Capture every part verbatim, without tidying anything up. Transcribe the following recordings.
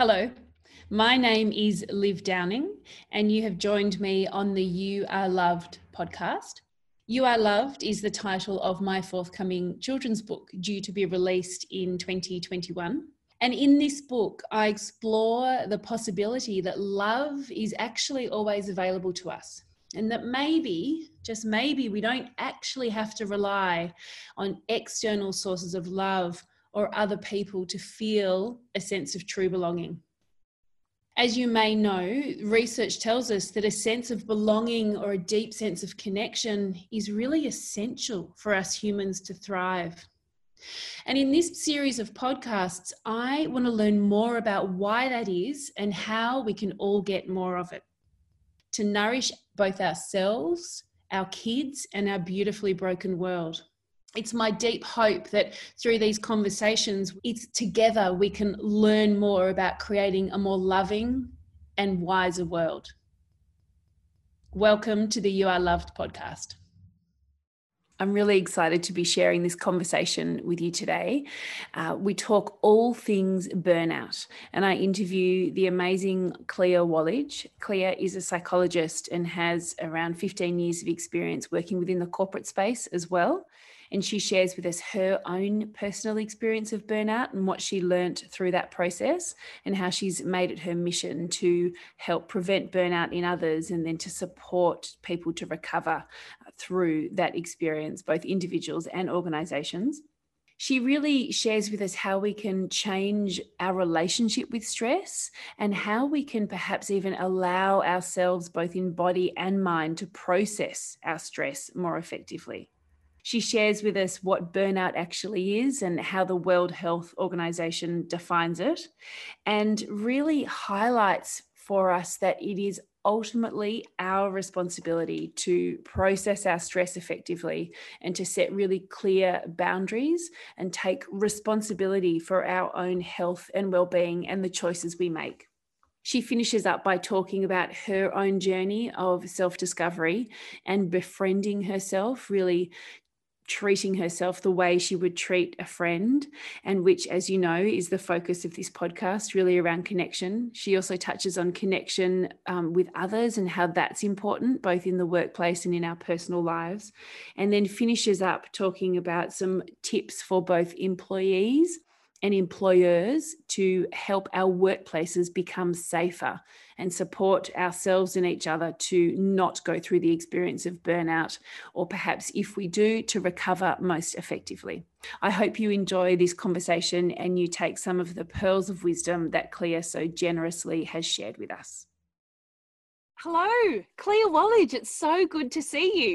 Hello, my name is Liv Downing, and you have joined me on the You Are Loved podcast. You Are Loved is the title of my forthcoming children's book due to be released in twenty twenty-one. And in this book, I explore the possibility that love is actually always available to us. And that maybe, just maybe, we don't actually have to rely on external sources of love or other people to feel a sense of true belonging. As you may know, research tells us that a sense of belonging or a deep sense of connection is really essential for us humans to thrive. And in this series of podcasts, I want to learn more about why that is and how we can all get more of it, to nourish both ourselves, our kids, and our beautifully broken world. It's my deep hope that through these conversations, it's together we can learn more about creating a more loving and wiser world. Welcome to the You Are Loved podcast. I'm really excited to be sharing this conversation with you today. Uh, we talk all things burnout, and I interview the amazing Cleo Wallidge. Cleo is a psychologist and has around fifteen years of experience working within the corporate space as well. And she shares with us her own personal experience of burnout and what she learnt through that process and how she's made it her mission to help prevent burnout in others and then to support people to recover through that experience, both individuals and organisations. She really shares with us how we can change our relationship with stress and how we can perhaps even allow ourselves, both in body and mind, to process our stress more effectively. She shares with us what burnout actually is and how the World Health Organization defines it, and really highlights for us that it is ultimately our responsibility to process our stress effectively and to set really clear boundaries and take responsibility for our own health and well-being and the choices we make. She finishes up by talking about her own journey of self-discovery and befriending herself, really treating herself the way she would treat a friend, and which, as you know, is the focus of this podcast, really around connection. She also touches on connection um, with others and how that's important, both in the workplace and in our personal lives, and then finishes up talking about some tips for both employees and employers to help our workplaces become safer and support ourselves and each other to not go through the experience of burnout, or perhaps if we do, to recover most effectively. I hope you enjoy this conversation and you take some of the pearls of wisdom that Cleo so generously has shared with us. Hello, Cleo Wallidge, it's so good to see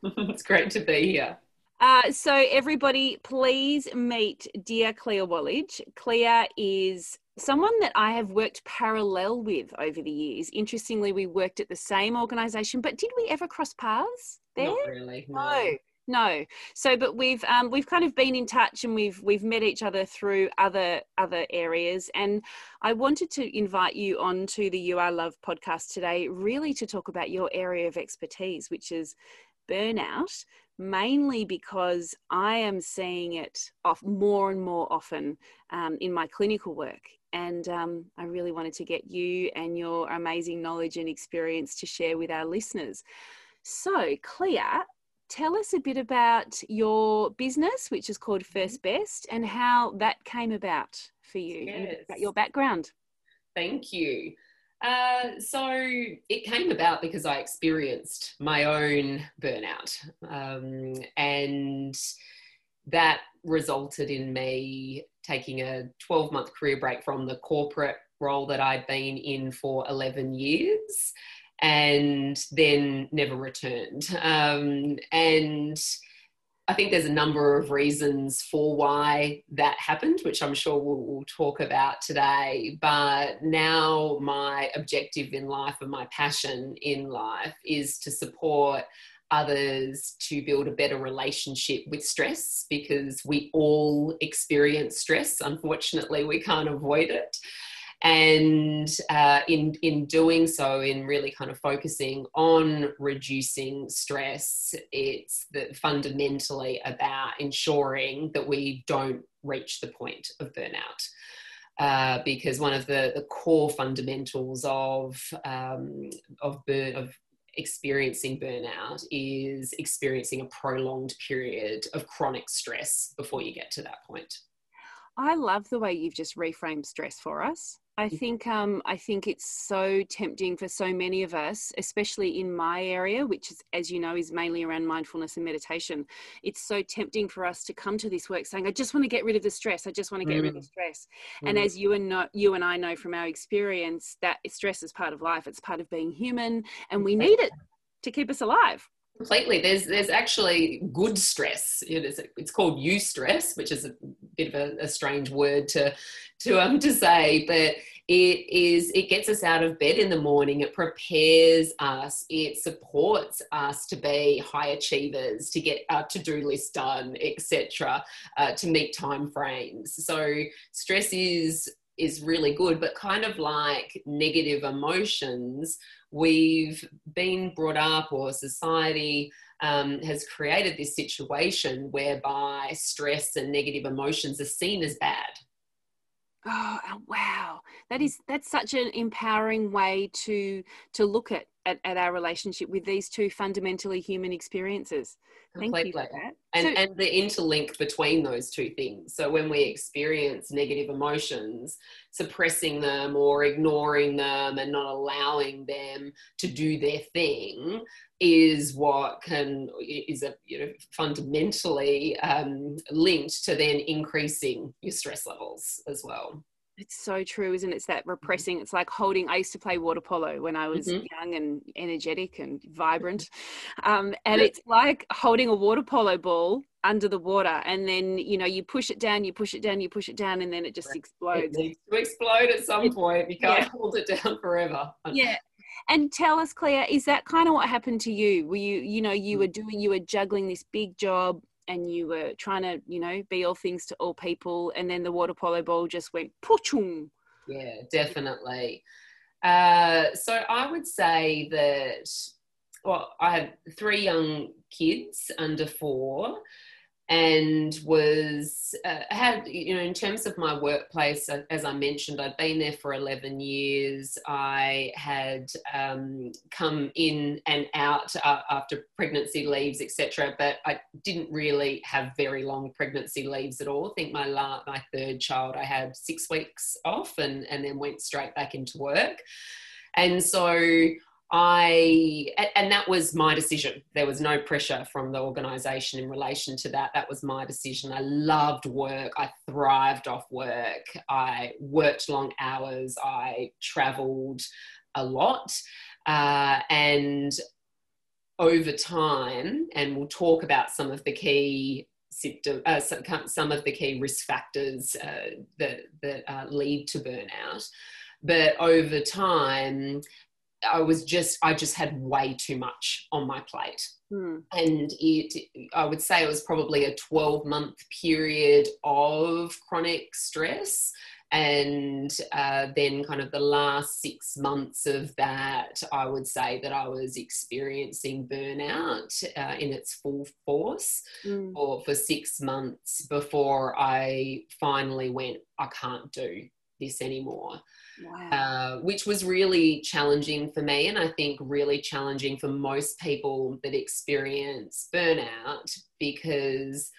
you. It's great to be here. Uh, so everybody, please meet dear Cleo Wallidge. Cleo is someone that I have worked parallel with over the years. Interestingly, we worked at the same organisation, but did we ever cross paths there? Not really. No. no. No. So, but we've um, we've kind of been in touch, and we've we've met each other through other other areas. And I wanted to invite you on to the You Are Loved podcast today, really to talk about your area of expertise, which is burnout, mainly because I am seeing it off more and more often um, in my clinical work. And um, I really wanted to get you and your amazing knowledge and experience to share with our listeners. So Cleo, tell us a bit about your business, which is called First Best, and how that came about for you. Yes. And about your background. Thank you. Uh, so it came about because I experienced my own burnout, um, and that resulted in me taking a twelve month career break from the corporate role that I'd been in for eleven years and then never returned. Um, and I think there's a number of reasons for why that happened, which I'm sure we'll, we'll talk about today. But now my objective in life and my passion in life is to support others to build a better relationship with stress, because we all experience stress. Unfortunately, we can't avoid it. And uh, in, in doing so, in really kind of focusing on reducing stress, it's the fundamentally about ensuring that we don't reach the point of burnout. uh, because one of the, the core fundamentals of um, of burn, of experiencing burnout is experiencing a prolonged period of chronic stress before you get to that point. I love the way you've just reframed stress for us. I think um, I think it's so tempting for so many of us, especially in my area, which is, as you know, is mainly around mindfulness and meditation. It's so tempting for us to come to this work saying, I just want to get rid of the stress. I just want to get mm. rid of the stress. Mm. And as you and not, you and I know from our experience, that stress is part of life. It's part of being human, and we need it to keep us alive. Completely. There's there's actually good stress. It is, it's called eustress, which is a bit of a, a strange word to to um to say, but it is. It gets us out of bed in the morning. It prepares us. It supports us to be high achievers, to get our to-do list done, et cetera, uh, to meet time frames. So stress is is really good, but kind of like negative emotions, we've been brought up, or society um, has created this situation whereby stress and negative emotions are seen as bad. Oh, wow. That is, that's such an empowering way to, to look at, at, at our relationship with these two fundamentally human experiences. Thank Completely. you for that. And, so, and the interlink between those two things. So when we experience negative emotions, suppressing them or ignoring them and not allowing them to do their thing is what can, is a, you know, fundamentally um, linked to then increasing your stress levels as well. It's so true, isn't it? It's that repressing. It's like holding. I used to play water polo when I was mm-hmm. young and energetic and vibrant. Um, and it's like holding a water polo ball under the water, and then, you know, you push it down, you push it down, you push it down, and then it just explodes. It needs to explode at some point. You can't yeah. hold it down forever. Yeah. And tell us, Cleo, is that kind of what happened to you? Were you, you know, you were doing, you were juggling this big job, and you were trying to, you know, be all things to all people, and then the water polo ball just went poochung. Yeah, definitely. Uh, so I would say that, well, I had three young kids under four, and was, uh, had, you know, in terms of my workplace, as I mentioned, I'd been there for eleven years. I had um, come in and out uh, after pregnancy leaves, et cetera. But I didn't really have very long pregnancy leaves at all. I think my la- my third child, I had six weeks off and, and then went straight back into work. And so I, and that was my decision. There was no pressure from the organisation in relation to that. That was my decision. I loved work. I thrived off work. I worked long hours. I travelled a lot. Uh, and over time, and we'll talk about some of the key symptoms, uh, some, some of the key risk factors uh, that, that uh, lead to burnout. But over time, I was just, I just had way too much on my plate. Mm. And it, I would say it was probably a twelve month period of chronic stress. And uh, then kind of the last six months of that, I would say that I was experiencing burnout uh, in its full force mm. for, for six months before I finally went, I can't do this anymore. Wow. Uh, which was really challenging for me, and I think really challenging for most people that experience burnout because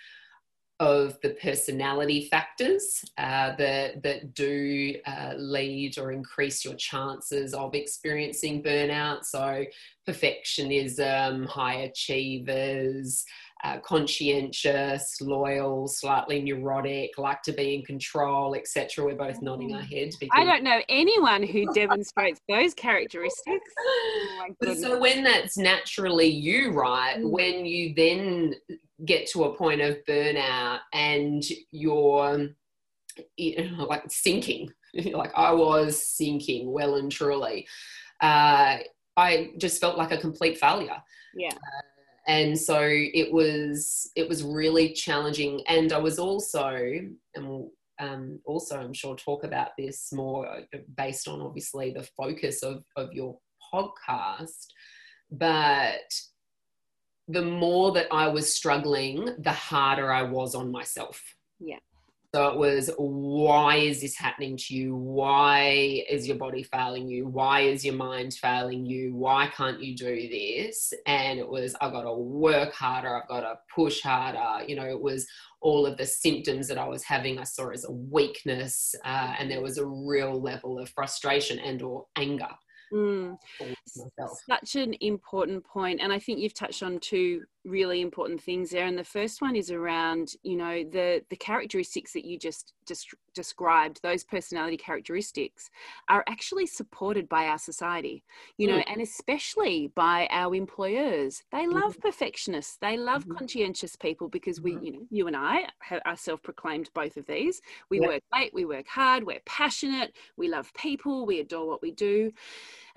of the personality factors uh, that, that do uh, lead or increase your chances of experiencing burnout. So perfectionism, high achievers, Uh, conscientious, loyal, slightly neurotic, like to be in control, et cetera. We're both nodding our heads. Because I don't know anyone who demonstrates those characteristics. Oh, but so when that's naturally you, right, mm. when you then get to a point of burnout and you're, you know, like sinking, like I was sinking well and truly, uh, I just felt like a complete failure. Yeah. Uh, And so it was, it was really challenging. And I was also, and we'll um, also I'm sure talk about this more based on obviously the focus of, of your podcast, but the more that I was struggling, the harder I was on myself. Yeah. So it was, why is this happening to you? Why is your body failing you? Why is your mind failing you? Why can't you do this? And it was, I've got to work harder. I've got to push harder. You know, it was all of the symptoms that I was having, I saw as a weakness. Uh, and there was a real level of frustration and or anger. Mm. Such an important point. And I think you've touched on two really important things there. And the first one is around, you know, the, the characteristics that you just des- described, those personality characteristics are actually supported by our society, you know, mm. and especially by our employers. They love mm-hmm. perfectionists. They love mm-hmm. conscientious people because we, you know, you and I are self-proclaimed both of these. We yep. work late, we work hard, we're passionate, we love people, we adore what we do.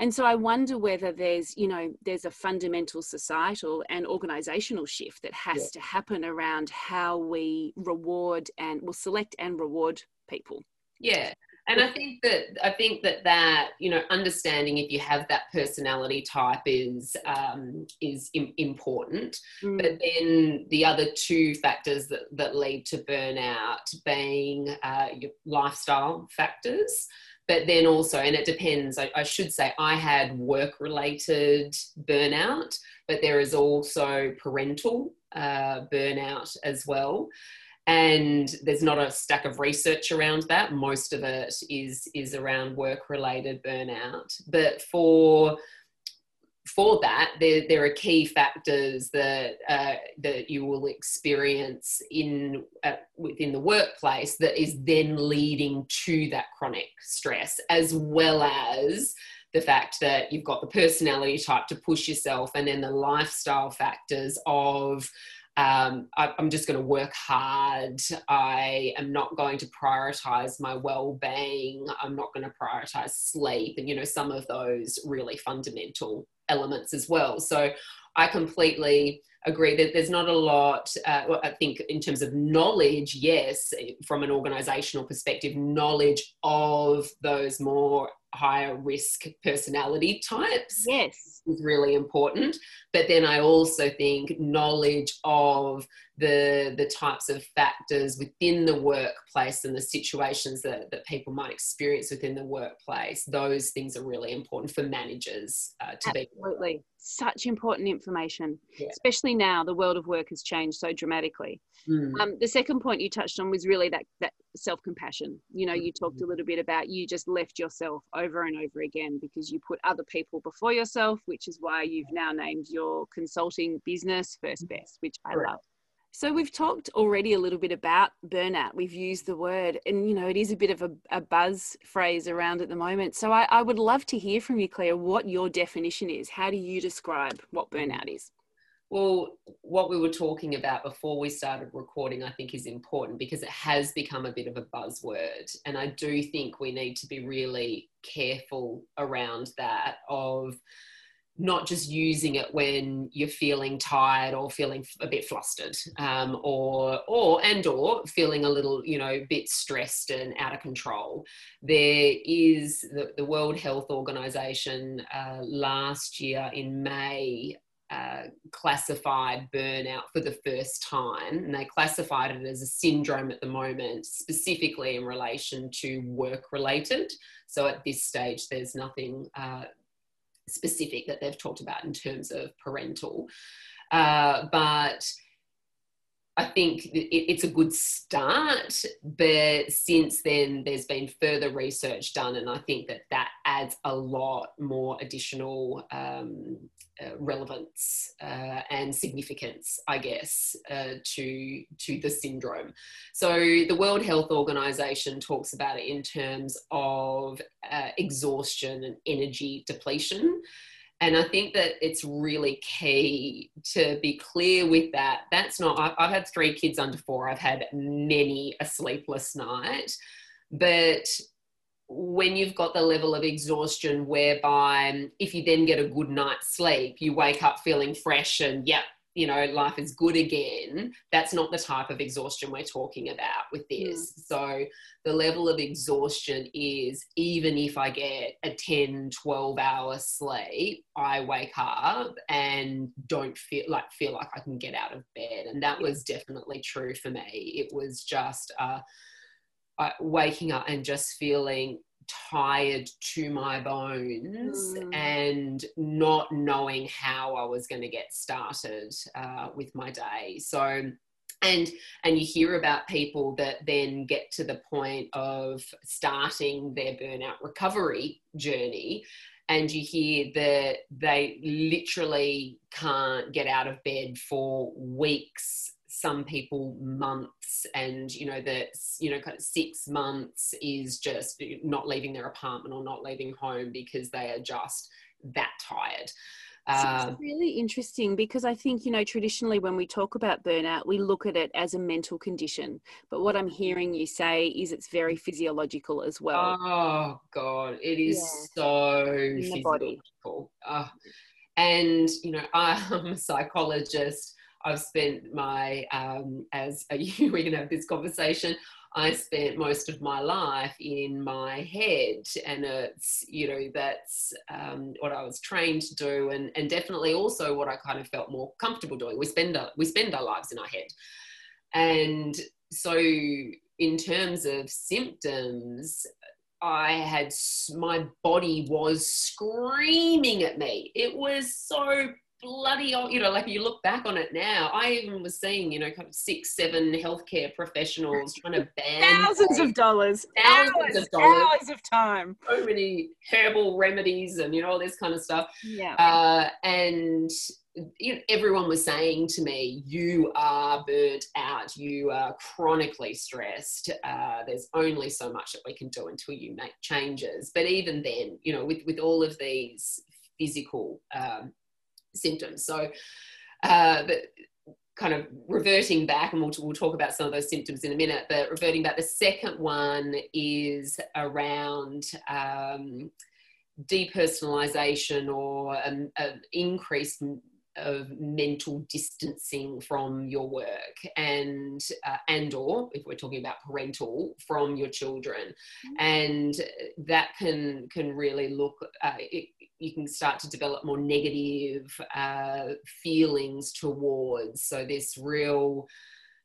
And so I wonder whether there's, you know, there's a fundamental societal and organisational shift that has yeah. to happen around how we reward and will select and reward people. Yeah. And I think that, I think that that, you know, understanding if you have that personality type is, um, is im- important. Mm. But then the other two factors that, that lead to burnout being uh, your lifestyle factors. But then also, and it depends, I, I should say, I had work-related burnout, but there is also parental uh, burnout as well. And there's not a stack of research around that. Most of it is, is around work-related burnout. But for... For that, there, there are key factors that uh, that you will experience in uh, within the workplace that is then leading to that chronic stress, as well as the fact that you've got the personality type to push yourself, and then the lifestyle factors of um, I, I'm just going to work hard. I am not going to prioritise my well-being. I'm not going to prioritise sleep, and you know some of those really fundamental elements as well. So I completely agree that there's not a lot, uh, well, I think in terms of knowledge, yes, from an organisational perspective, knowledge of those more higher risk personality types yes. is really important. But then I also think knowledge of the, the types of factors within the workplace and the situations that, that people might experience within the workplace, those things are really important for managers uh, to Absolutely. be. Absolutely. Such important information, yeah. especially now the world of work has changed so dramatically. Mm. Um, the second point you touched on was really that, that self-compassion. You know, you talked a little bit about you just left yourself over and over again because you put other people before yourself, which is why you've now named your consulting business First Best, which I Correct. love. So we've talked already a little bit about burnout. We've used the word and, you know, it is a bit of a, a buzz phrase around at the moment. So I, I would love to hear from you, Cleo, what your definition is. How do you describe what burnout is? Well, what we were talking about before we started recording, I think is important because it has become a bit of a buzzword. And I do think we need to be really careful around that of not just using it when you're feeling tired or feeling a bit flustered um, or, or, and or feeling a little, you know, bit stressed and out of control. There is the, the World Health Organization uh, last year in May Uh, classified burnout for the first time, and they classified it as a syndrome at the moment, specifically in relation to work related. So at this stage there's nothing uh, specific that they've talked about in terms of parental, uh, but I think it's a good start, but since then there's been further research done, and I think that that adds a lot more additional um, uh, relevance uh, and significance, I guess, uh, to, to the syndrome. So the World Health Organization talks about it in terms of uh, exhaustion and energy depletion. And I think that it's really key to be clear with that. That's not, I've, I've had three kids under four. I've had many a sleepless night. But when you've got the level of exhaustion whereby if you then get a good night's sleep, you wake up feeling fresh and yep, you know, life is good again. That's not the type of exhaustion we're talking about with this. Mm. So the level of exhaustion is even if I get a ten, twelve hour sleep, I wake up and don't feel like, feel like I can get out of bed. And that was definitely true for me. It was just a, I, waking up and just feeling tired to my bones mm. and not knowing how I was going to get started uh, with my day. So, and, and you hear about people that then get to the point of starting their burnout recovery journey, and you hear that they literally can't get out of bed for weeks, some people months, and, you know, that, you know, kind of six months is just not leaving their apartment or not leaving home because they are just that tired. So it's really interesting, because I think, you know, traditionally when we talk about burnout, we look at it as a mental condition. But what I'm hearing you say is it's very physiological as well. Oh, God, it is yeah. so in the physiological. Body. Oh. And, you know, I'm a psychologist. I've spent my, um, as a, we're going to have this conversation, I spent most of my life in my head, and it's, you know, that's um, what I was trained to do, and, and definitely also what I kind of felt more comfortable doing. We spend our, we spend our lives in our head. And so in terms of symptoms, I had, my body was screaming at me. It was so bloody old, you know, like you look back on it now. I even was seeing, you know, kind of six, seven healthcare professionals trying to ban thousands of dollars, thousands of dollars, hours of time, so many herbal remedies, and, you know, all this kind of stuff. Yeah, uh, and you know, everyone was saying to me, "You are burnt out. You are chronically stressed. Uh, there's only so much that we can do until you make changes." But even then, you know, with with all of these physical um, symptoms. So uh, but kind of reverting back, and we'll, we'll talk about some of those symptoms in a minute, but reverting back, the second one is around um, depersonalization, or an increase of mental distancing from your work, and uh, and or, if we're talking about parental, from your children. Mm-hmm. And that can can really look uh, it, you can start to develop more negative uh, feelings towards. So this real,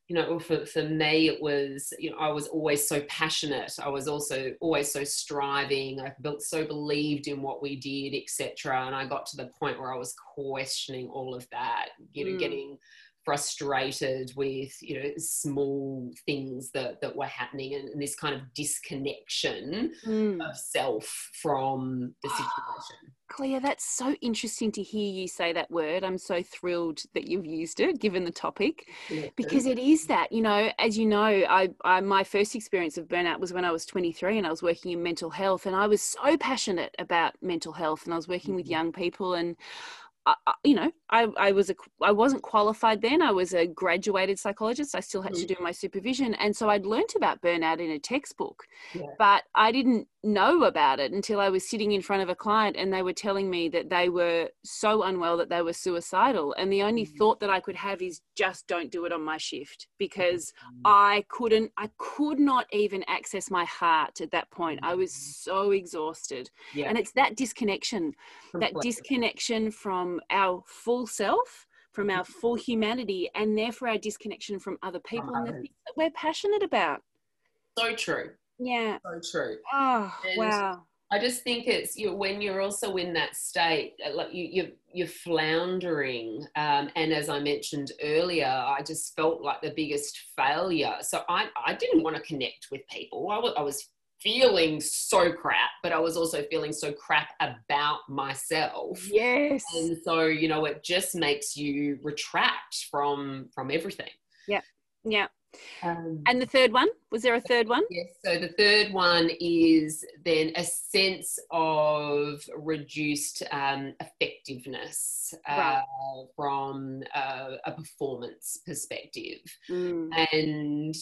you know, for, for me, it was, you know, I was always so passionate. I was also always so striving. I built, so believed in what we did, et cetera. And I got to the point where I was questioning all of that, you know, mm. getting frustrated with, you know, small things that, that were happening, and, and this kind of disconnection mm. of self from the situation. Cleo, that's so interesting to hear you say that word. I'm so thrilled that you've used it, given the topic, yeah. because it is that, you know, as you know, I, I, my first experience of burnout was when I was twenty-three, and I was working in mental health, and I was so passionate about mental health, and I was working mm-hmm. with young people, and I, you know, I, I was a, I wasn't qualified then. I was a graduated psychologist. I still had mm. to do my supervision. And so I'd learnt about burnout in a textbook, yeah. but I didn't know about it until I was sitting in front of a client, and they were telling me that they were so unwell that they were suicidal. And the only mm. thought that I could have is, just don't do it on my shift, because mm. I couldn't, I could not even access my heart at that point. Mm. I was so exhausted. Yeah. And it's that disconnection, Completely. that disconnection from our full self, from our full humanity, and therefore our disconnection from other people and the things that we're passionate about. So true. Yeah. So true. Oh, and wow. I just think it's, you know, when you're also in that state, like you, you're, you're floundering. Um, and as I mentioned earlier, I just felt like the biggest failure. So I, I didn't want to connect with people. I, w- I was feeling so crap, but I was also feeling so crap about myself. Yes. And so, you know, it just makes you retract from from everything. Yeah. Yeah. Um, and the third one, was there a third one? Yes. So the third one is then a sense of reduced um, effectiveness uh, right. from uh, a performance perspective. Mm. And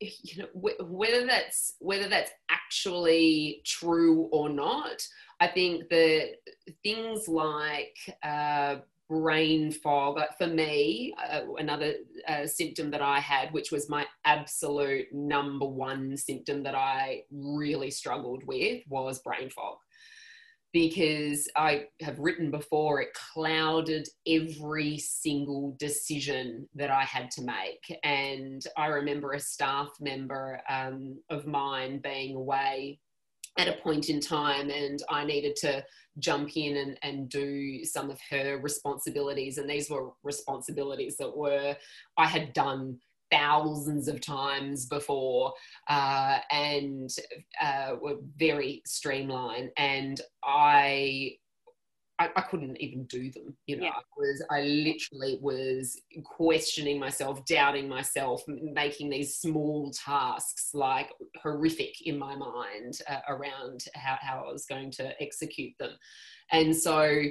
you know, whether that's whether that's actually true or not, I think that things like uh, brain fog, like for me, uh, another uh, symptom that I had, which was my absolute number one symptom that I really struggled with, was brain fog. because I have written before, it clouded every single decision that I had to make. And I remember a staff member um, of mine being away at a point in time, and I needed to jump in and, and do some of her responsibilities. And these were responsibilities that were, I had done thousands of times before, uh, and uh, were very streamlined. And I, I, I couldn't even do them. You know, yeah. I was, I literally was questioning myself, doubting myself, making these small tasks like horrific in my mind uh, around how, how I was going to execute them. And so,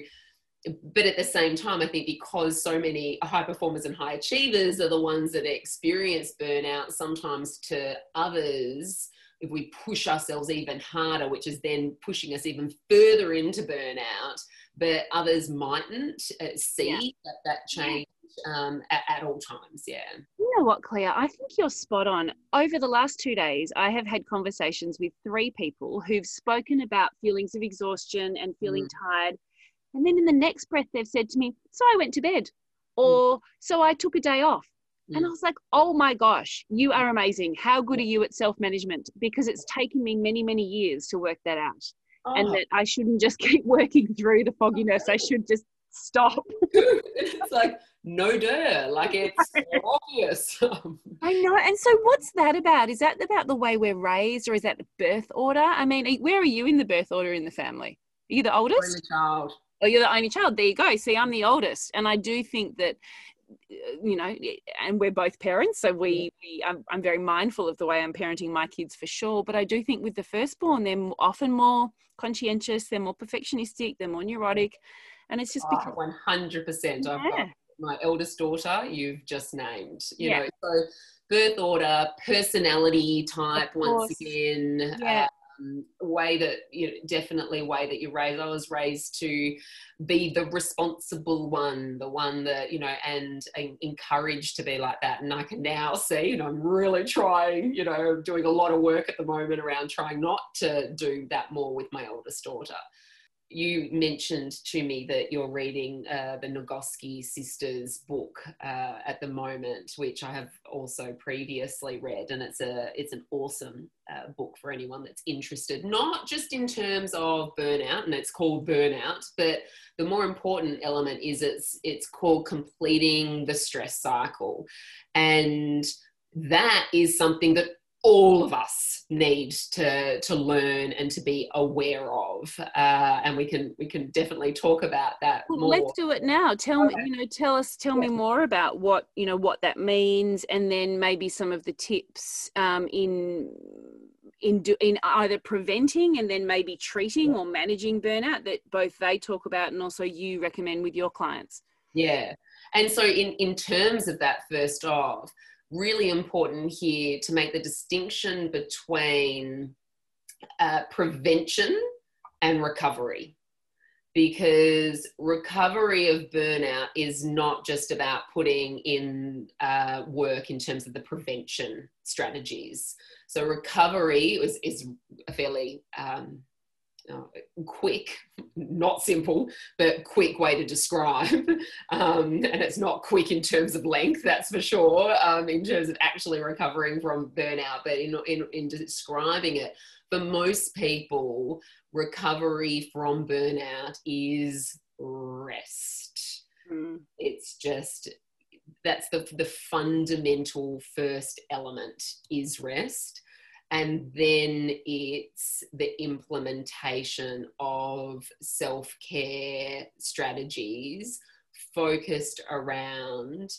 but at the same time, I think because so many high performers and high achievers are the ones that experience burnout, sometimes to others, if we push ourselves even harder, which is then pushing us even further into burnout, but others mightn't uh, see yeah. that, that change um, at, at all times. Yeah. You know what, Cleo? I think you're spot on. Over the last two days, I have had conversations with three people who've spoken about feelings of exhaustion and feeling mm. tired. And then in the next breath, they've said to me, so I went to bed, or mm. so I took a day off. Mm. And I was like, oh my gosh, you are amazing. How good are you at self-management? Because it's taken me many, many years to work that out. Oh. And that I shouldn't just keep working through the fogginess. I should just stop. It's like, no duh, like it's so obvious. I know. And so what's that about? Is that about the way we're raised, or is that the birth order? I mean, where are you in the birth order in the family? Are you the oldest? I'm the child. Oh, you're the only child. There you go. See, I'm the oldest. And I do think that, you know, and we're both parents. So we, we I'm, I'm very mindful of the way I'm parenting my kids for sure. But I do think with the firstborn, they're often more conscientious. They're more perfectionistic. They're more neurotic. And it's just oh, because. one hundred percent. Yeah. I've got my eldest daughter, you've just named, you yeah. know, so birth order, personality type, once again. Yeah. Uh, way that you know, definitely way that you're raised. I was raised to be the responsible one, the one that, you know, and, and encouraged to be like that. And I can now see, and I'm really trying, you know, doing a lot of work at the moment around trying not to do that more with my oldest daughter. You mentioned to me that you're reading uh, the Nagoski sisters' book uh, at the moment, which I have also previously read, and it's a it's an awesome uh, book for anyone that's interested. Not just in terms of burnout, and it's called Burnout, but the more important element is it's it's called Completing the Stress Cycle, and that is something that all of us need to to learn and to be aware of, uh, and we can we can definitely talk about that well, more. Let's do it now. Tell okay. me, you know, tell us, tell me more about what you know what that means, and then maybe some of the tips um, in in do, in either preventing and then maybe treating or managing burnout that both they talk about and also you recommend with your clients. Yeah, and so in in terms of that, first off, really important here to make the distinction between uh, prevention and recovery, because recovery of burnout is not just about putting in uh, work in terms of the prevention strategies. So recovery is, is a fairly um, quick, not simple, but quick way to describe. Um, and it's not quick in terms of length, that's for sure, um, in terms of actually recovering from burnout, but in, in, in describing it, for most people, recovery from burnout is rest. Mm. It's just, that's the, the fundamental first element is rest. And then it's the implementation of self-care strategies focused around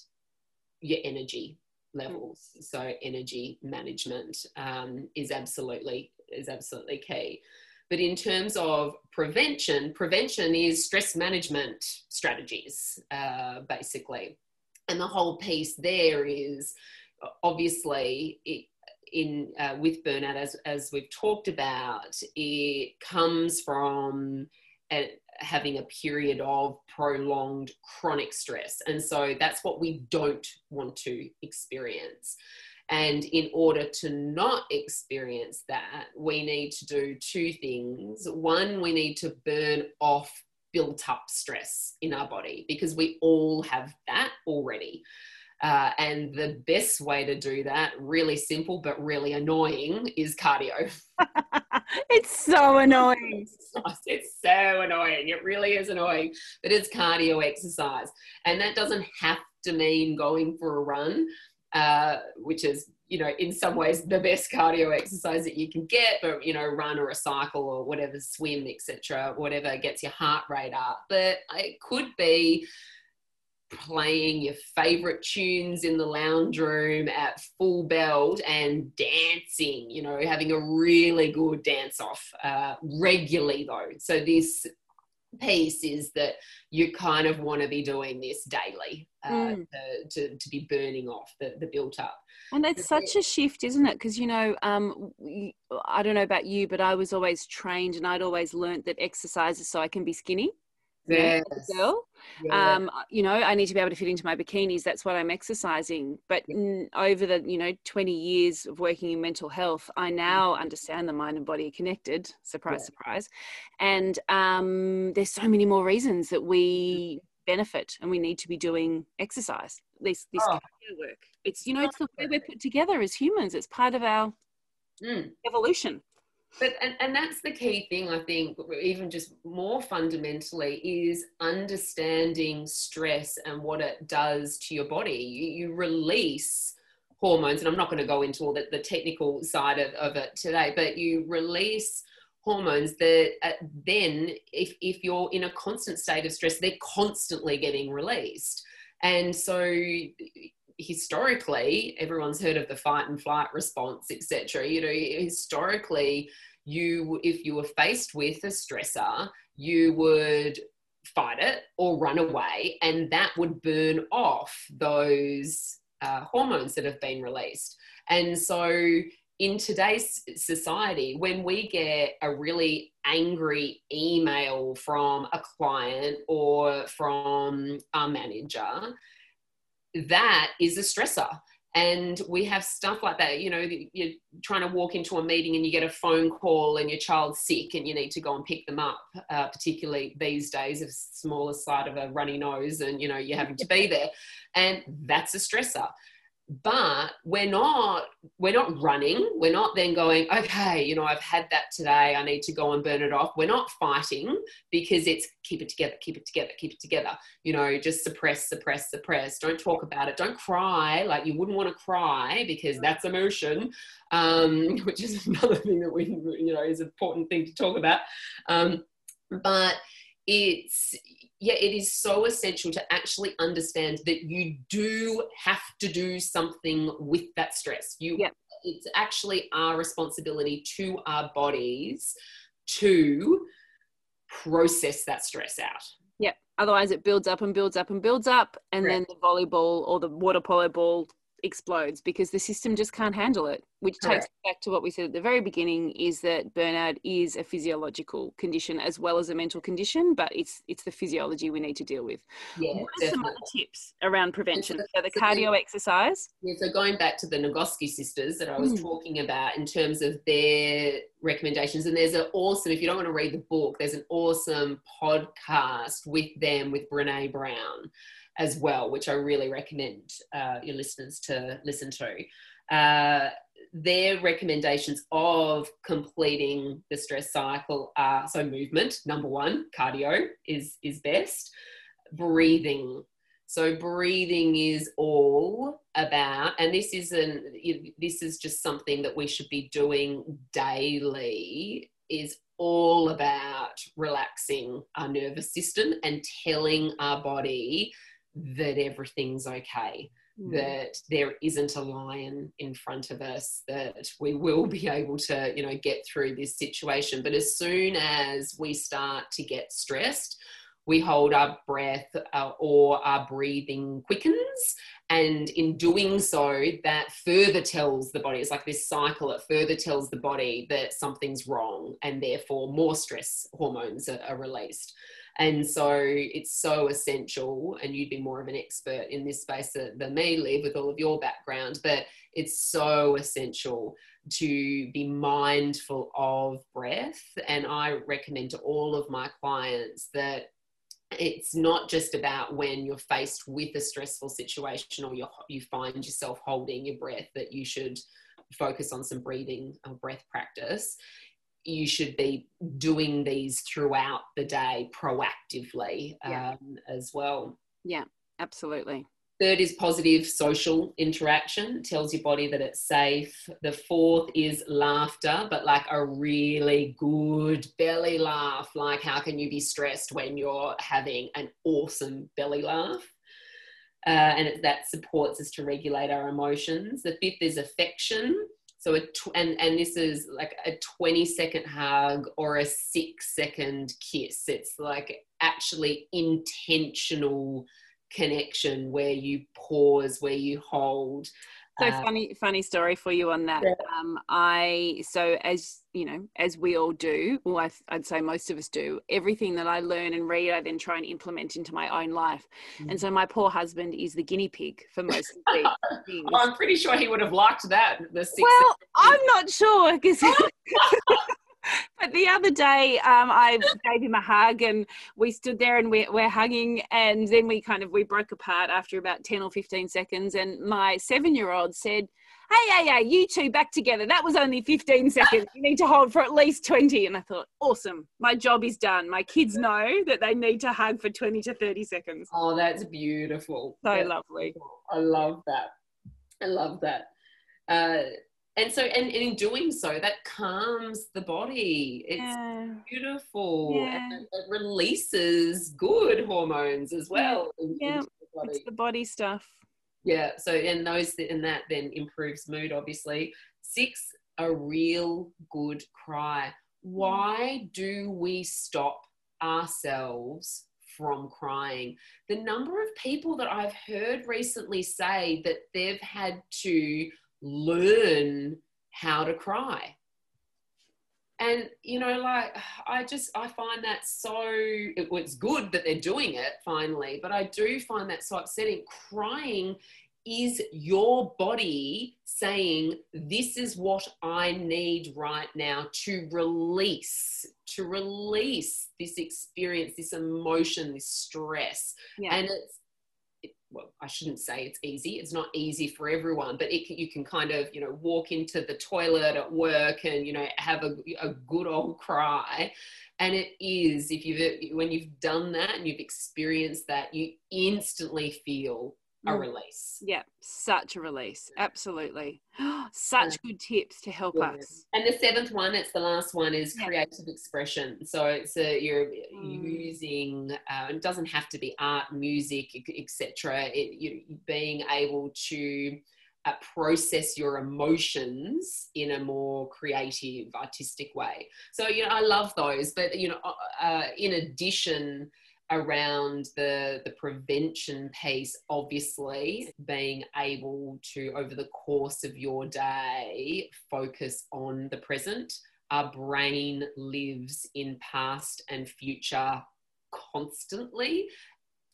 your energy levels. So energy management um, is absolutely is absolutely key. But in terms of prevention, prevention is stress management strategies, uh, basically. And the whole piece there is obviously it, in uh, with burnout, as, as we've talked about, it comes from a, having a period of prolonged chronic stress. And so that's what we don't want to experience. And in order to not experience that, we need to do two things. One, we need to burn off built up stress in our body, because we all have that already. Uh, and the best way to do that, really simple but really annoying, is cardio. It's so annoying. It's so annoying. It really is annoying. But it's cardio exercise. And that doesn't have to mean going for a run, uh, which is, you know, in some ways the best cardio exercise that you can get, but, you know, run or a cycle or whatever, swim, et cetera, whatever gets your heart rate up. But it could be playing your favorite tunes in the lounge room at full belt and dancing, you know, having a really good dance off uh, regularly though. So this piece is that you kind of want to be doing this daily uh, mm. to, to, to be burning off the, the built up. And that's but such it, a shift, isn't it? Because, you know, um, we, I don't know about you, but I was always trained and I'd always learned that exercise is so I can be skinny. Yes. Girl. Yeah. Um, you know, I need to be able to fit into my bikinis. That's what I'm exercising. But yeah. n- over the, you know, twenty years of working in mental health, I now understand the mind and body are connected. Surprise, yeah. surprise. And um, there's so many more reasons that we benefit and we need to be doing exercise. This this oh. kind of work. It's, you know, it's the way we're put together as humans. It's part of our mm. evolution. But, and, and that's the key thing, I think, even just more fundamentally, is understanding stress and what it does to your body. You, you release hormones, and I'm not going to go into all the, the technical side of, of it today, but you release hormones that uh, then, if, if you're in a constant state of stress, they're constantly getting released. And so historically, everyone's heard of the fight and flight response, et cetera. You know, historically, you if you were faced with a stressor, you would fight it or run away, and that would burn off those uh, hormones that have been released. And so in today's society, when we get a really angry email from a client or from our manager, that is a stressor. And we have stuff like that, you know, you're trying to walk into a meeting and you get a phone call and your child's sick and you need to go and pick them up, uh, particularly these days, a smaller side of a runny nose and, you know, you're having to be there. And that's a stressor. But we're not, we're not running. We're not then going, okay, you know, I've had that today. I need to go and burn it off. We're not fighting, because it's keep it together, keep it together, keep it together. You know, just suppress, suppress, suppress. Don't talk about it. Don't cry. Like, you wouldn't want to cry, because that's emotion, um, which is another thing that we, you know, is an important thing to talk about. Um, but it's, yeah, it is so essential to actually understand that you do have to do something with that stress. You, yeah. It's actually our responsibility to our bodies to process that stress out. Yeah, otherwise it builds up and builds up and builds up, and right. then the volleyball or the water polo ball explodes because the system just can't handle it, which Correct. Takes back to what we said at the very beginning, is that burnout is a physiological condition as well as a mental condition, but it's it's the physiology we need to deal with. Yeah, what are some other tips around prevention? So, so the cardio so, exercise. Yeah, so going back to the Nagoski sisters that I was mm. talking about in terms of their recommendations, and there's an awesome, if you don't want to read the book, there's an awesome podcast with them, with Brené Brown as well, which I really recommend uh, your listeners to listen to. Uh, their recommendations of completing the stress cycle are, so movement, number one, cardio is, is best. Breathing. So breathing is all about, and this isn't, this is just something that we should be doing daily, is all about relaxing our nervous system and telling our body that everything's okay, mm. that there isn't a lion in front of us, that we will be able to, you know, get through this situation. But as soon as we start to get stressed, we hold our breath uh, or our breathing quickens. And in doing so, that further tells the body, it's like this cycle, it further tells the body that something's wrong, and therefore more stress hormones are, are released. And so it's so essential, and you'd be more of an expert in this space than me, Liv, with all of your background, but it's so essential to be mindful of breath. And I recommend to all of my clients that it's not just about when you're faced with a stressful situation or you're, you find yourself holding your breath that you should focus on some breathing or breath practice. You should be doing these throughout the day proactively yeah. um, as well. Yeah, absolutely. Third is positive social interaction. It tells your body that it's safe. The fourth is laughter, but like a really good belly laugh. Like, how can you be stressed when you're having an awesome belly laugh? Uh, and it, that supports us to regulate our emotions. The fifth is affection. So, a tw and, and this is like a twenty second hug or a six second kiss. It's like actually intentional connection where you pause, where you hold. So uh, funny, funny story for you on that. Yeah. Um, I, so as you know, as we all do, well, I, I'd say most of us do, everything that I learn and read, I then try and implement into my own life. Mm-hmm. And so my poor husband is the guinea pig for most of these things. Oh, I'm pretty sure he would have liked that. The six well, I'm not sure because... But the other day um, I gave him a hug and we stood there and we're, we're hugging, and then we kind of, we broke apart after about ten or fifteen seconds, and my seven-year-old said, hey, hey, hey, you two back together. That was only fifteen seconds. You need to hold for at least twenty. And I thought, awesome. My job is done. My kids know that they need to hug for twenty to thirty seconds. Oh, that's beautiful. So that's lovely. Beautiful. I love that. I love that. Uh, And so, and, and in doing so, that calms the body. It's yeah. beautiful. Yeah. And it releases good hormones as well. Yeah, in, the body. It's the body stuff. Yeah. So, and those, and that then improves mood, obviously. Six, a real good cry. Why do we stop ourselves from crying? The number of people that I've heard recently say that they've had to learn how to cry. And, you know, like, I just, I find that so, it, it's good that they're doing it finally, but I do find that so upsetting. Crying is your body saying, this is what I need right now to release, to release this experience, this emotion, this stress. Yeah. And it's, well, I shouldn't say it's easy. It's not easy for everyone, but it can, you can kind of, you know, walk into the toilet at work and, you know, have a, a good old cry. And it is, if you've, when you've done that and you've experienced that, you instantly feel a release. Yeah, such a release. Absolutely. Such good tips to help yeah. us. And the seventh one, it's the last one, is yeah. creative expression. So it's a, you're mm. using, uh, it doesn't have to be art, music, et cetera. It, you being able to uh, process your emotions in a more creative, artistic way. So, you know, I love those, but, you know, uh, in addition, around the, the prevention piece, obviously, being able to, over the course of your day, focus on the present. Our brain lives in past and future constantly.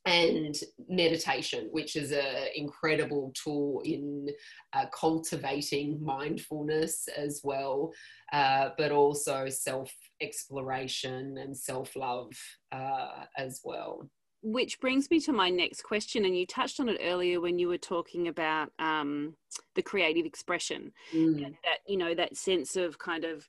And meditation, which is an incredible tool in uh, cultivating mindfulness as well, uh, but also self-exploration and self-love uh, as well. Which brings me to my next question, and you touched on it earlier when you were talking about um, the creative expression, mm. and that, you know, that sense of kind of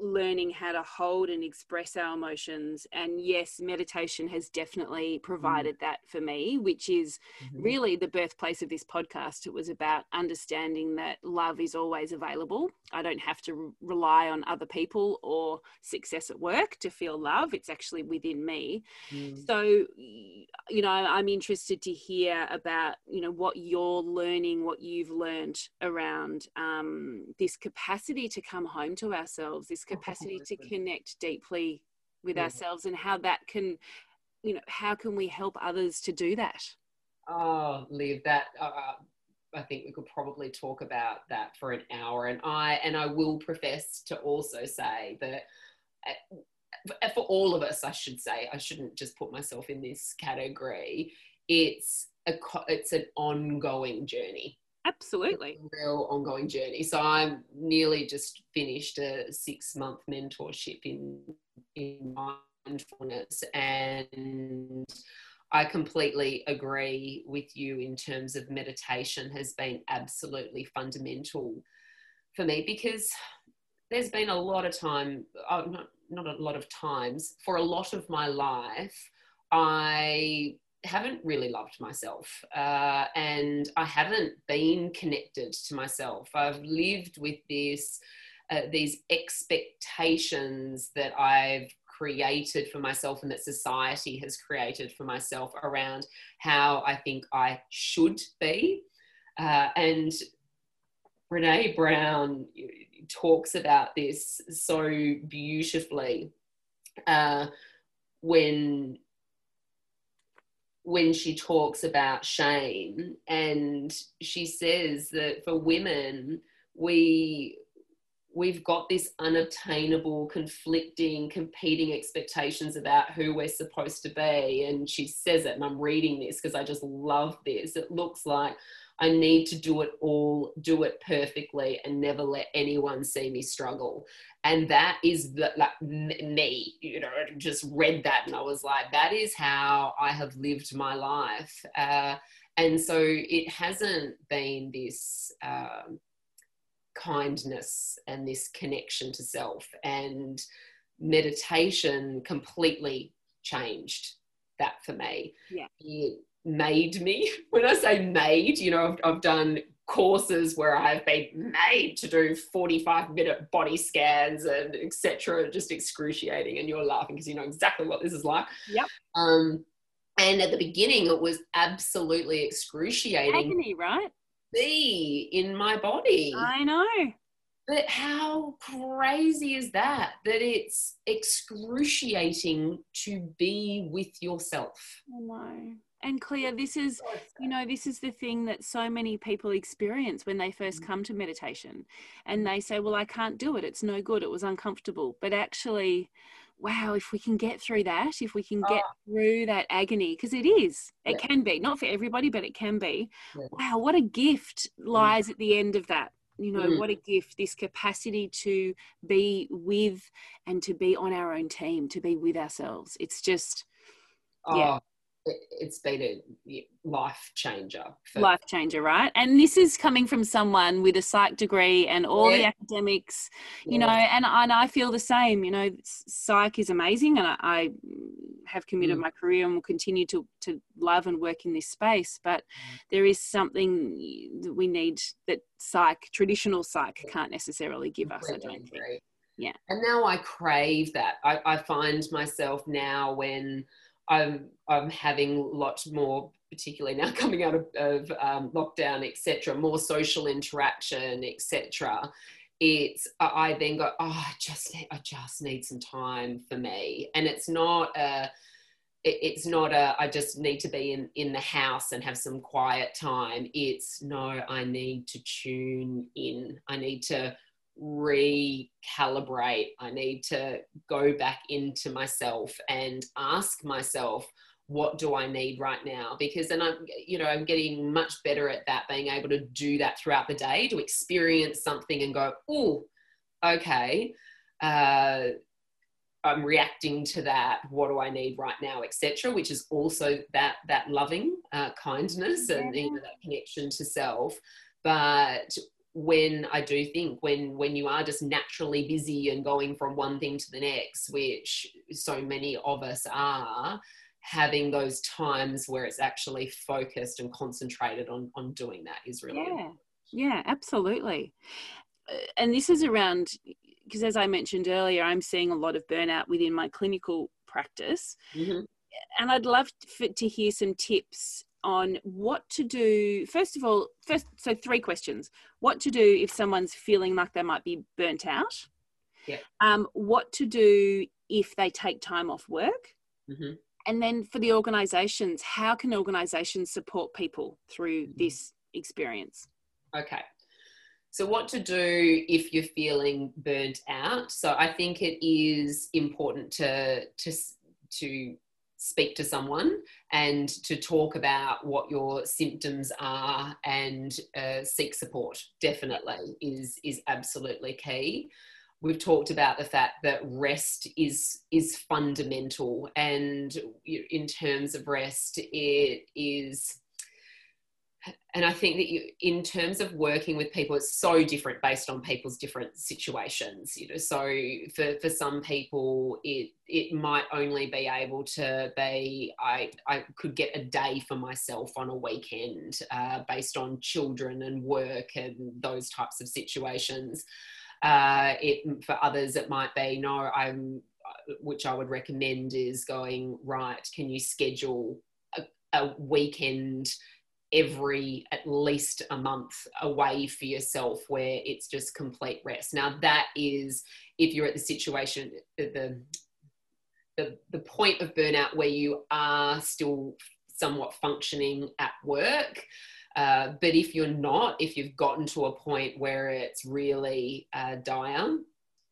learning how to hold and express our emotions. And yes, meditation has definitely provided mm. that for me, which is mm-hmm. really the birthplace of this podcast. It was about understanding that love is always available. I don't have to rely on other people or success at work to feel love. It's actually within me. Mm. So, you know, I'm interested to hear about, you know, what you're learning, what you've learned around um, this capacity to come home to ourselves, this capacity to connect deeply with yeah. ourselves, and how that can you know, how can we help others to do that? Oh, Liv, that uh, I think we could probably talk about that for an hour. And I and I will profess to also say that uh, for all of us, I should say, I shouldn't just put myself in this category. It's a it's an ongoing journey. Absolutely, a real ongoing journey. So I'm nearly just finished a six month mentorship in in mindfulness, and I completely agree with you in terms of meditation has been absolutely fundamental for me, because there's been a lot of time, oh, not, not a lot of times, for a lot of my life, I haven't really loved myself uh, and I haven't been connected to myself. I've lived with this, uh, these expectations that I've created for myself and that society has created for myself around how I think I should be. Uh, and Brené Brown talks about this so beautifully uh, when, when she talks about shame, and she says that for women, we we've got this unobtainable, conflicting, competing expectations about who we're supposed to be. And she says it, and I'm reading this because I just love this. It looks like I need to do it all, do it perfectly, and never let anyone see me struggle. And that is the, like me, you know, I just read that and I was like, that is how I have lived my life. Uh, and so it hasn't been this, um, kindness and this connection to self, and meditation completely changed that for me. Yeah. It made me, when I say made, you know, I've, I've done courses where I've been made to do forty-five minute body scans and et cetera, just excruciating, and you're laughing because you know exactly what this is like. Yep. Um, and at the beginning it was absolutely excruciating. Agony, right? Be in my body. I know. But how crazy is that? That it's excruciating to be with yourself. I know. And Cleo, this is, you know, this is the thing that so many people experience when they first come to meditation, and they say, well, I can't do it. It's no good. It was uncomfortable. But actually, wow, if we can get through that, if we can get oh. through that agony, because it is, it yeah. can be, not for everybody, but it can be. Yeah. Wow, what a gift lies mm. at the end of that. You know, mm. what a gift, this capacity to be with and to be on our own team, to be with ourselves. It's just, yeah. Oh. It's been a life changer. For life changer, right? And this is coming from someone with a psych degree and all yeah. the academics, you yeah. know, and, and I feel the same, you know, psych is amazing, and I, I have committed mm. my career and will continue to, to love and work in this space. But there is something that we need that psych, traditional psych can't necessarily give us, I don't think. Yeah. And now I crave that. I, I find myself now when I'm, I'm having lots more, particularly now coming out of, of um, lockdown, et cetera, more social interaction, et cetera. It's, I then go, oh, I just, need, I just need some time for me. And it's not a, it's not a, I just need to be in, in the house and have some quiet time. It's no, I need to tune in. I need to recalibrate. I need to go back into myself and ask myself, what do I need right now? Because then I'm, you know, I'm getting much better at that, being able to do that throughout the day, to experience something and go, oh, okay, uh, I'm reacting to that. What do I need right now, et cetera? Which is also that that loving uh, kindness and you know, that connection to self, but when I do think, when when you are just naturally busy and going from one thing to the next, which so many of us are, having those times where it's actually focused and concentrated on, on doing that is really yeah. important. Yeah, absolutely. And this is around, because as I mentioned earlier, I'm seeing a lot of burnout within my clinical practice. Mm-hmm. And I'd love to, to hear some tips on what to do. First of all, first, so three questions. What to do if someone's feeling like they might be burnt out? Yeah. Um, what to do if they take time off work? Mm-hmm. And then for the organisations, how can organisations support people through this experience? Okay. So what to do if you're feeling burnt out. So I think it is important to, to, to speak to someone and to talk about what your symptoms are, and uh, seek support definitely is, is absolutely key. We've talked about the fact that rest is, is fundamental, and in terms of rest, it is... And I think that you, in terms of working with people, it's so different based on people's different situations. You know, so for, for some people, it it might only be able to be, I, I could get a day for myself on a weekend uh, based on children and work and those types of situations. Uh, it, for others, it might be, no, I'm, which I would recommend is going, right, can you schedule a, a weekend every at least a month away for yourself where it's just complete rest. Now that is if you're at the situation, the the, the point of burnout where you are still somewhat functioning at work. Uh, but if you're not, if you've gotten to a point where it's really uh, dire,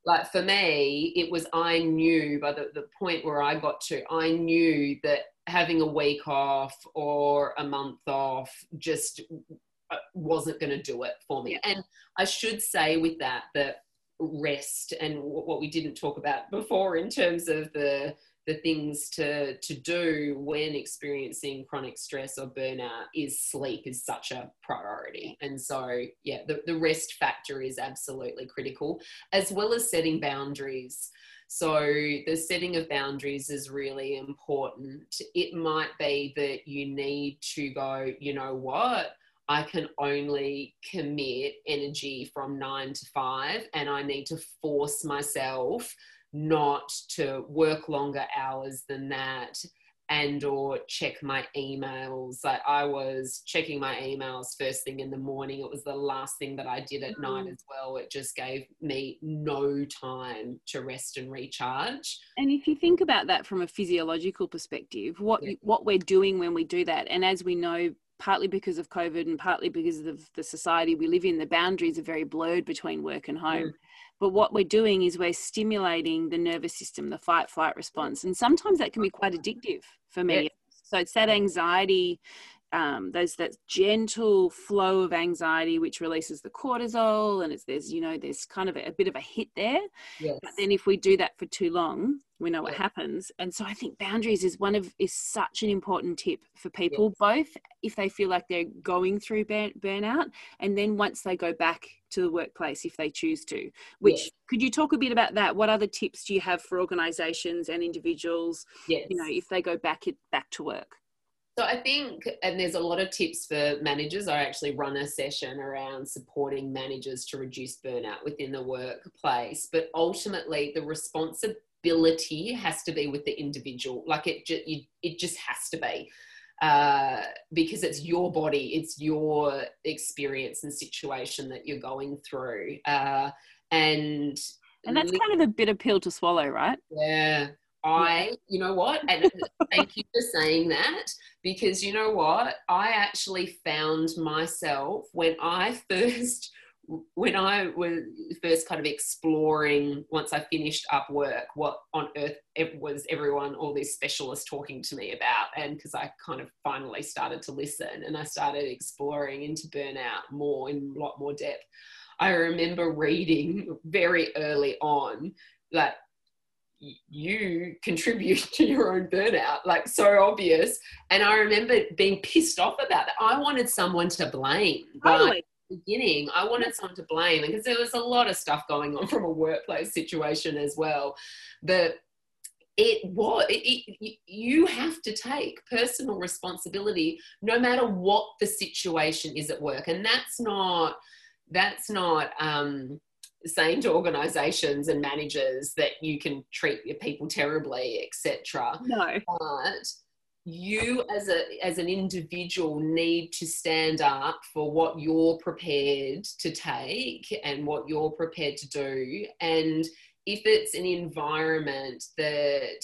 like for me, it was, I knew by the, the point where I got to, I knew that having a week off or a month off just wasn't going to do it for me. And I should say with that, that rest and what we didn't talk about before in terms of the the things to, to do when experiencing chronic stress or burnout is sleep is such a priority. And so, yeah, the, the rest factor is absolutely critical, as well as setting boundaries. So the setting of boundaries is really important. It might be that you need to go, you know what, I can only commit energy from nine to five, and I need to force myself not to work longer hours than that, and or check my emails. Like I was checking my emails first thing in the morning. It was the last thing that I did at mm. night as well. It just gave me no time to rest and recharge. And if you think about that from a physiological perspective, what yeah. what we're doing when we do that, and as we know, partly because of COVID and partly because of the society we live in, the boundaries are very blurred between work and home. Mm. But what we're doing is we're stimulating the nervous system, the fight, flight response. And sometimes that can be quite addictive for me. Yeah. So it's that anxiety, um, there's that gentle flow of anxiety, which releases the cortisol. And it's, there's, you know, there's kind of a, a bit of a hit there. Yes. But then if we do that for too long, we know what yeah. happens. And so I think boundaries is one of, is such an important tip for people, yeah. both if they feel like they're going through burn, burnout, and then once they go back to the workplace, if they choose to, which yeah. could you talk a bit about that? What other tips do you have for organizations and individuals, yes. you know, if they go back, back to work? So I think, and there's a lot of tips for managers. I actually run a session around supporting managers to reduce burnout within the workplace, but ultimately the responsibility has to be with the individual. Like it, ju- you, it just has to be uh, because it's your body, it's your experience and situation that you're going through. Uh, and and that's li- kind of a bitter pill to swallow, right? Yeah. I, you know what? And thank you for saying that, because you know what? I actually found myself when I first. When I was first kind of exploring, once I finished up work, what on earth was everyone, all these specialists talking to me about? And because I kind of finally started to listen and I started exploring into burnout more in a lot more depth. I remember reading very early on that you contribute to your own burnout, like so obvious. And I remember being pissed off about that. I wanted someone to blame. Totally. Beginning, I wanted someone to blame because there was a lot of stuff going on from a workplace situation as well. But it was, it, it, you have to take personal responsibility no matter what the situation is at work. And that's not, that's not, um, saying to organisations and managers that you can treat your people terribly, et cetera. No. But you as a as an individual need to stand up for what you're prepared to take and what you're prepared to do. And if it's an environment that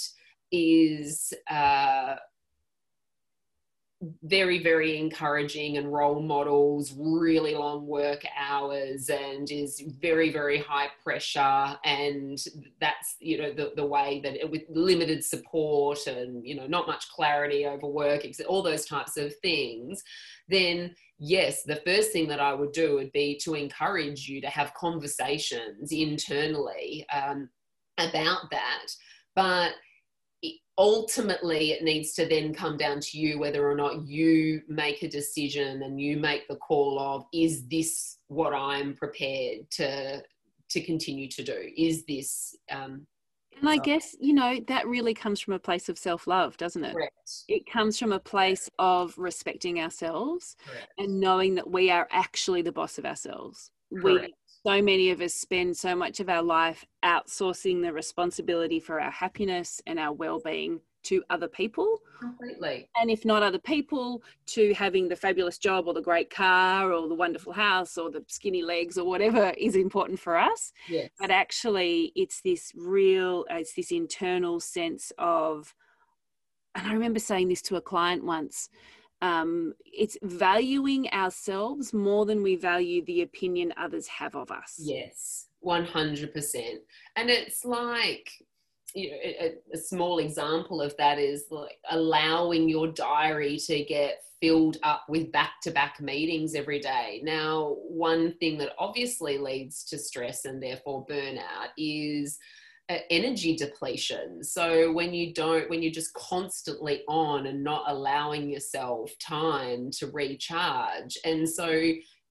is uh, very, very encouraging and role models really long work hours and is very, very high pressure. And that's, you know, the, the way that it, with limited support and, you know, not much clarity over work, all those types of things, then yes, the first thing that I would do would be to encourage you to have conversations internally um, about that. But ultimately, it needs to then come down to you whether or not you make a decision and you make the call of, is this what I'm prepared to to continue to do? Is this... Um, and I guess, you know, that really comes from a place of self-love, doesn't it? Correct. It comes from a place of respecting ourselves. Correct. And knowing that we are actually the boss of ourselves. Correct. We, so many of us spend so much of our life outsourcing the responsibility for our happiness and our well-being to other people. Completely. And if not other people, to having the fabulous job or the great car or the wonderful house or the skinny legs or whatever is important for us. Yes. But actually it's this real, it's this internal sense of, and I remember saying this to a client once, um, it's valuing ourselves more than we value the opinion others have of us. Yes, one hundred percent. And it's like, you know, a, a small example of that is like allowing your diary to get filled up with back-to-back meetings every day. Now, one thing that obviously leads to stress and therefore burnout is uh, energy depletion. So when you don't, when you're just constantly on and not allowing yourself time to recharge. And so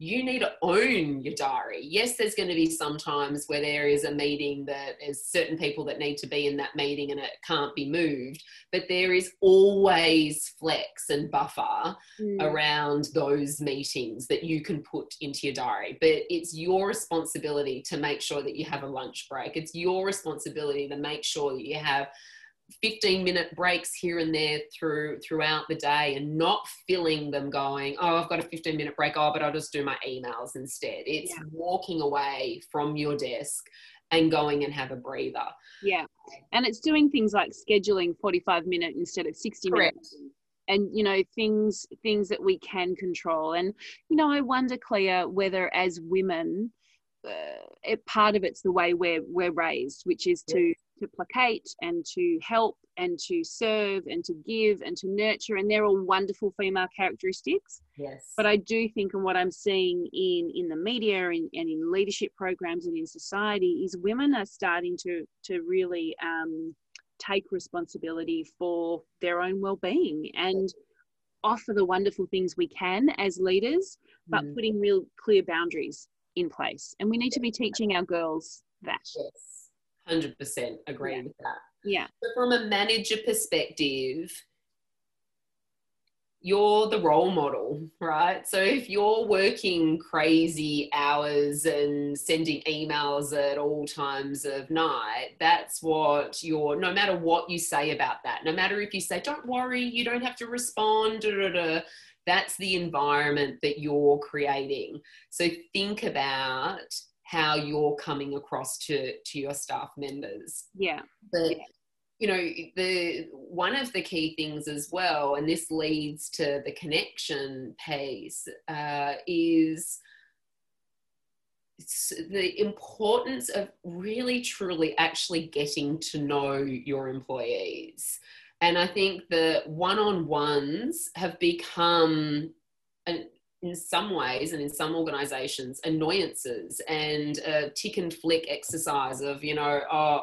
you need to own your diary. Yes, there's going to be some times where there is a meeting that there's certain people that need to be in that meeting and it can't be moved, but there is always flex and buffer mm. around those meetings that you can put into your diary. But it's your responsibility to make sure that you have a lunch break. It's your responsibility to make sure that you have fifteen minute breaks here and there through throughout the day, and not filling them going, oh, I've got a fifteen minute break. Oh, but I'll just do my emails instead. It's yeah. walking away from your desk and going and have a breather. Yeah. And it's doing things like scheduling forty-five minute instead of sixty Correct. minutes, and, you know, things, things that we can control. And, you know, I wonder, Cleo, whether as women, uh, it, part of it's the way we're, we're raised, which is to, yeah. to placate and to help and to serve and to give and to nurture, and they're all wonderful female characteristics. Yes. But I do think, and what I'm seeing in in the media and, and in leadership programs and in society, is women are starting to to really um, take responsibility for their own well-being and offer the wonderful things we can as leaders, but mm. putting real clear boundaries in place. And we need to be teaching our girls that. Yes. one hundred percent agree yeah. with that. Yeah. But from a manager perspective, you're the role model, right? So if you're working crazy hours and sending emails at all times of night, that's what you're, no matter what you say about that, no matter if you say, don't worry, you don't have to respond, da, da, da, that's the environment that you're creating. So think about how you're coming across to, to your staff members. Yeah. But, yeah. you know, the one of the key things as well, and this leads to the connection piece, uh, is it's the importance of really, truly actually getting to know your employees. And I think the one-on-ones have become an in some ways and in some organisations, annoyances and a tick and flick exercise of, you know, oh,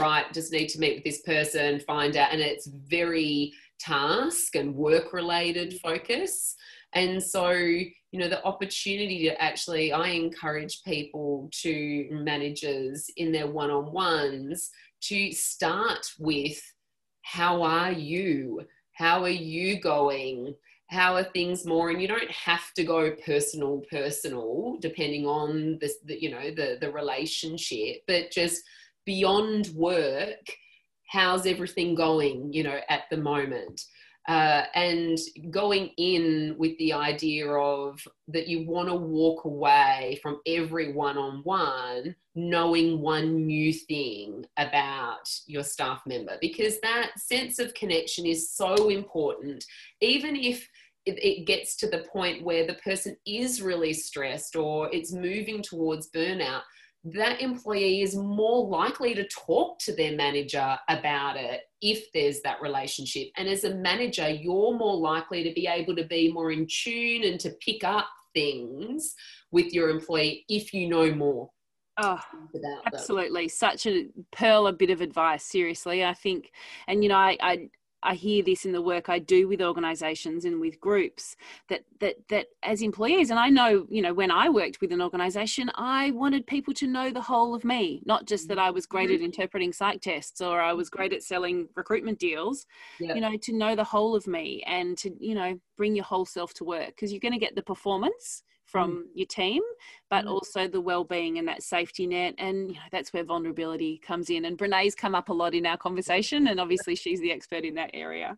right, just need to meet with this person, find out. And it's very task and work-related focus. And so, you know, the opportunity to actually, I encourage people to managers in their one-on-ones to start with, how are you? How are you going? How are things more? And you don't have to go personal, personal, depending on the, the you know, the, the relationship, but just beyond work, how's everything going, you know, at the moment? Uh, and going in with the idea of that you want to walk away from every one-on-one knowing one new thing about your staff member, because that sense of connection is so important. Even if it gets to the point where the person is really stressed or it's moving towards burnout, that employee is more likely to talk to their manager about it if there's that relationship. And as a manager, you're more likely to be able to be more in tune and to pick up things with your employee if you know more. Oh, absolutely. Them. Such a pearl, a bit of advice, seriously. I think, and you know, I, I, I hear this in the work I do with organisations and with groups that, that, that as employees, and I know, you know, when I worked with an organisation, I wanted people to know the whole of me, not just that I was great at interpreting psych tests or I was great at selling recruitment deals, yeah. you know, to know the whole of me and to, you know, bring your whole self to work, because you're going to get the performance from your team, but also the well-being and that safety net. And you know, that's where vulnerability comes in. And Brené's come up a lot in our conversation, and obviously she's the expert in that area.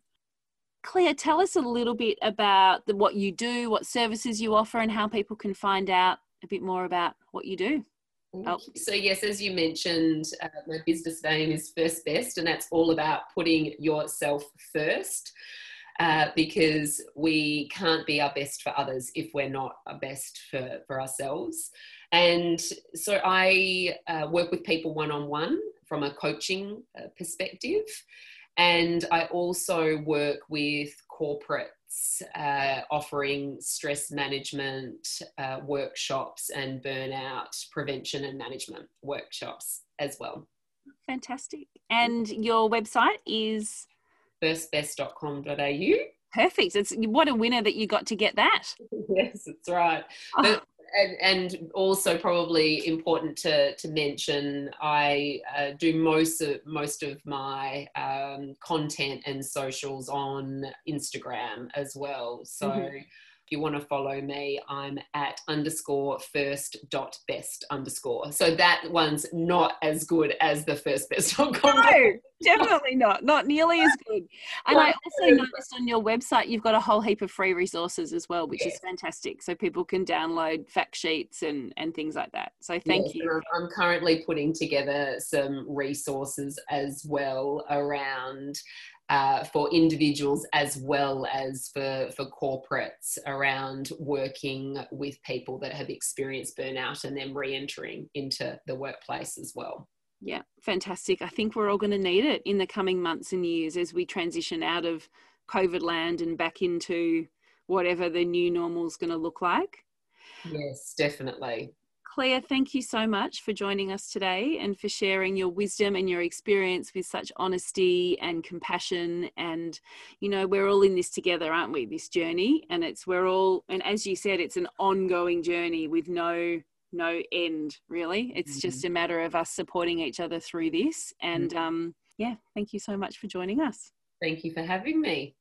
Cleo, tell us a little bit about the, what you do, what services you offer, and how people can find out a bit more about what you do. Oh. So yes, as you mentioned, uh, my business name is First Best, and that's all about putting yourself first. Uh, because we can't be our best for others if we're not our best for, for ourselves. And so I uh, work with people one-on-one from a coaching uh, perspective. And I also work with corporates, uh, offering stress management uh, workshops and burnout prevention and management workshops as well. Fantastic. And your website is... first best dot com dot a u. Perfect. It's, what a winner that you got to get that. Yes, that's right. Oh. But, and, and also probably important to, to mention, I uh, do most of, most of my um, content and socials on Instagram as well. So mm-hmm. if you want to follow me, I'm at underscore first dot best underscore. So that one's not as good as the first best dot com. No, definitely not. Not nearly as good. And I also noticed on your website, you've got a whole heap of free resources as well, which yes. is fantastic. So people can download fact sheets and, and things like that. So thank yes, you. I'm currently putting together some resources as well around Uh, for individuals as well as for, for corporates around working with people that have experienced burnout and then re-entering into the workplace as well. Yeah, fantastic. I think we're all going to need it in the coming months and years as we transition out of COVID land and back into whatever the new normal is going to look like. Yes, definitely. Cleo, thank you so much for joining us today and for sharing your wisdom and your experience with such honesty and compassion. And, you know, we're all in this together, aren't we? This journey, and it's, we're all, and as you said, it's an ongoing journey with no, no end really. It's mm-hmm. just a matter of us supporting each other through this. And mm-hmm. um, yeah, thank you so much for joining us. Thank you for having me.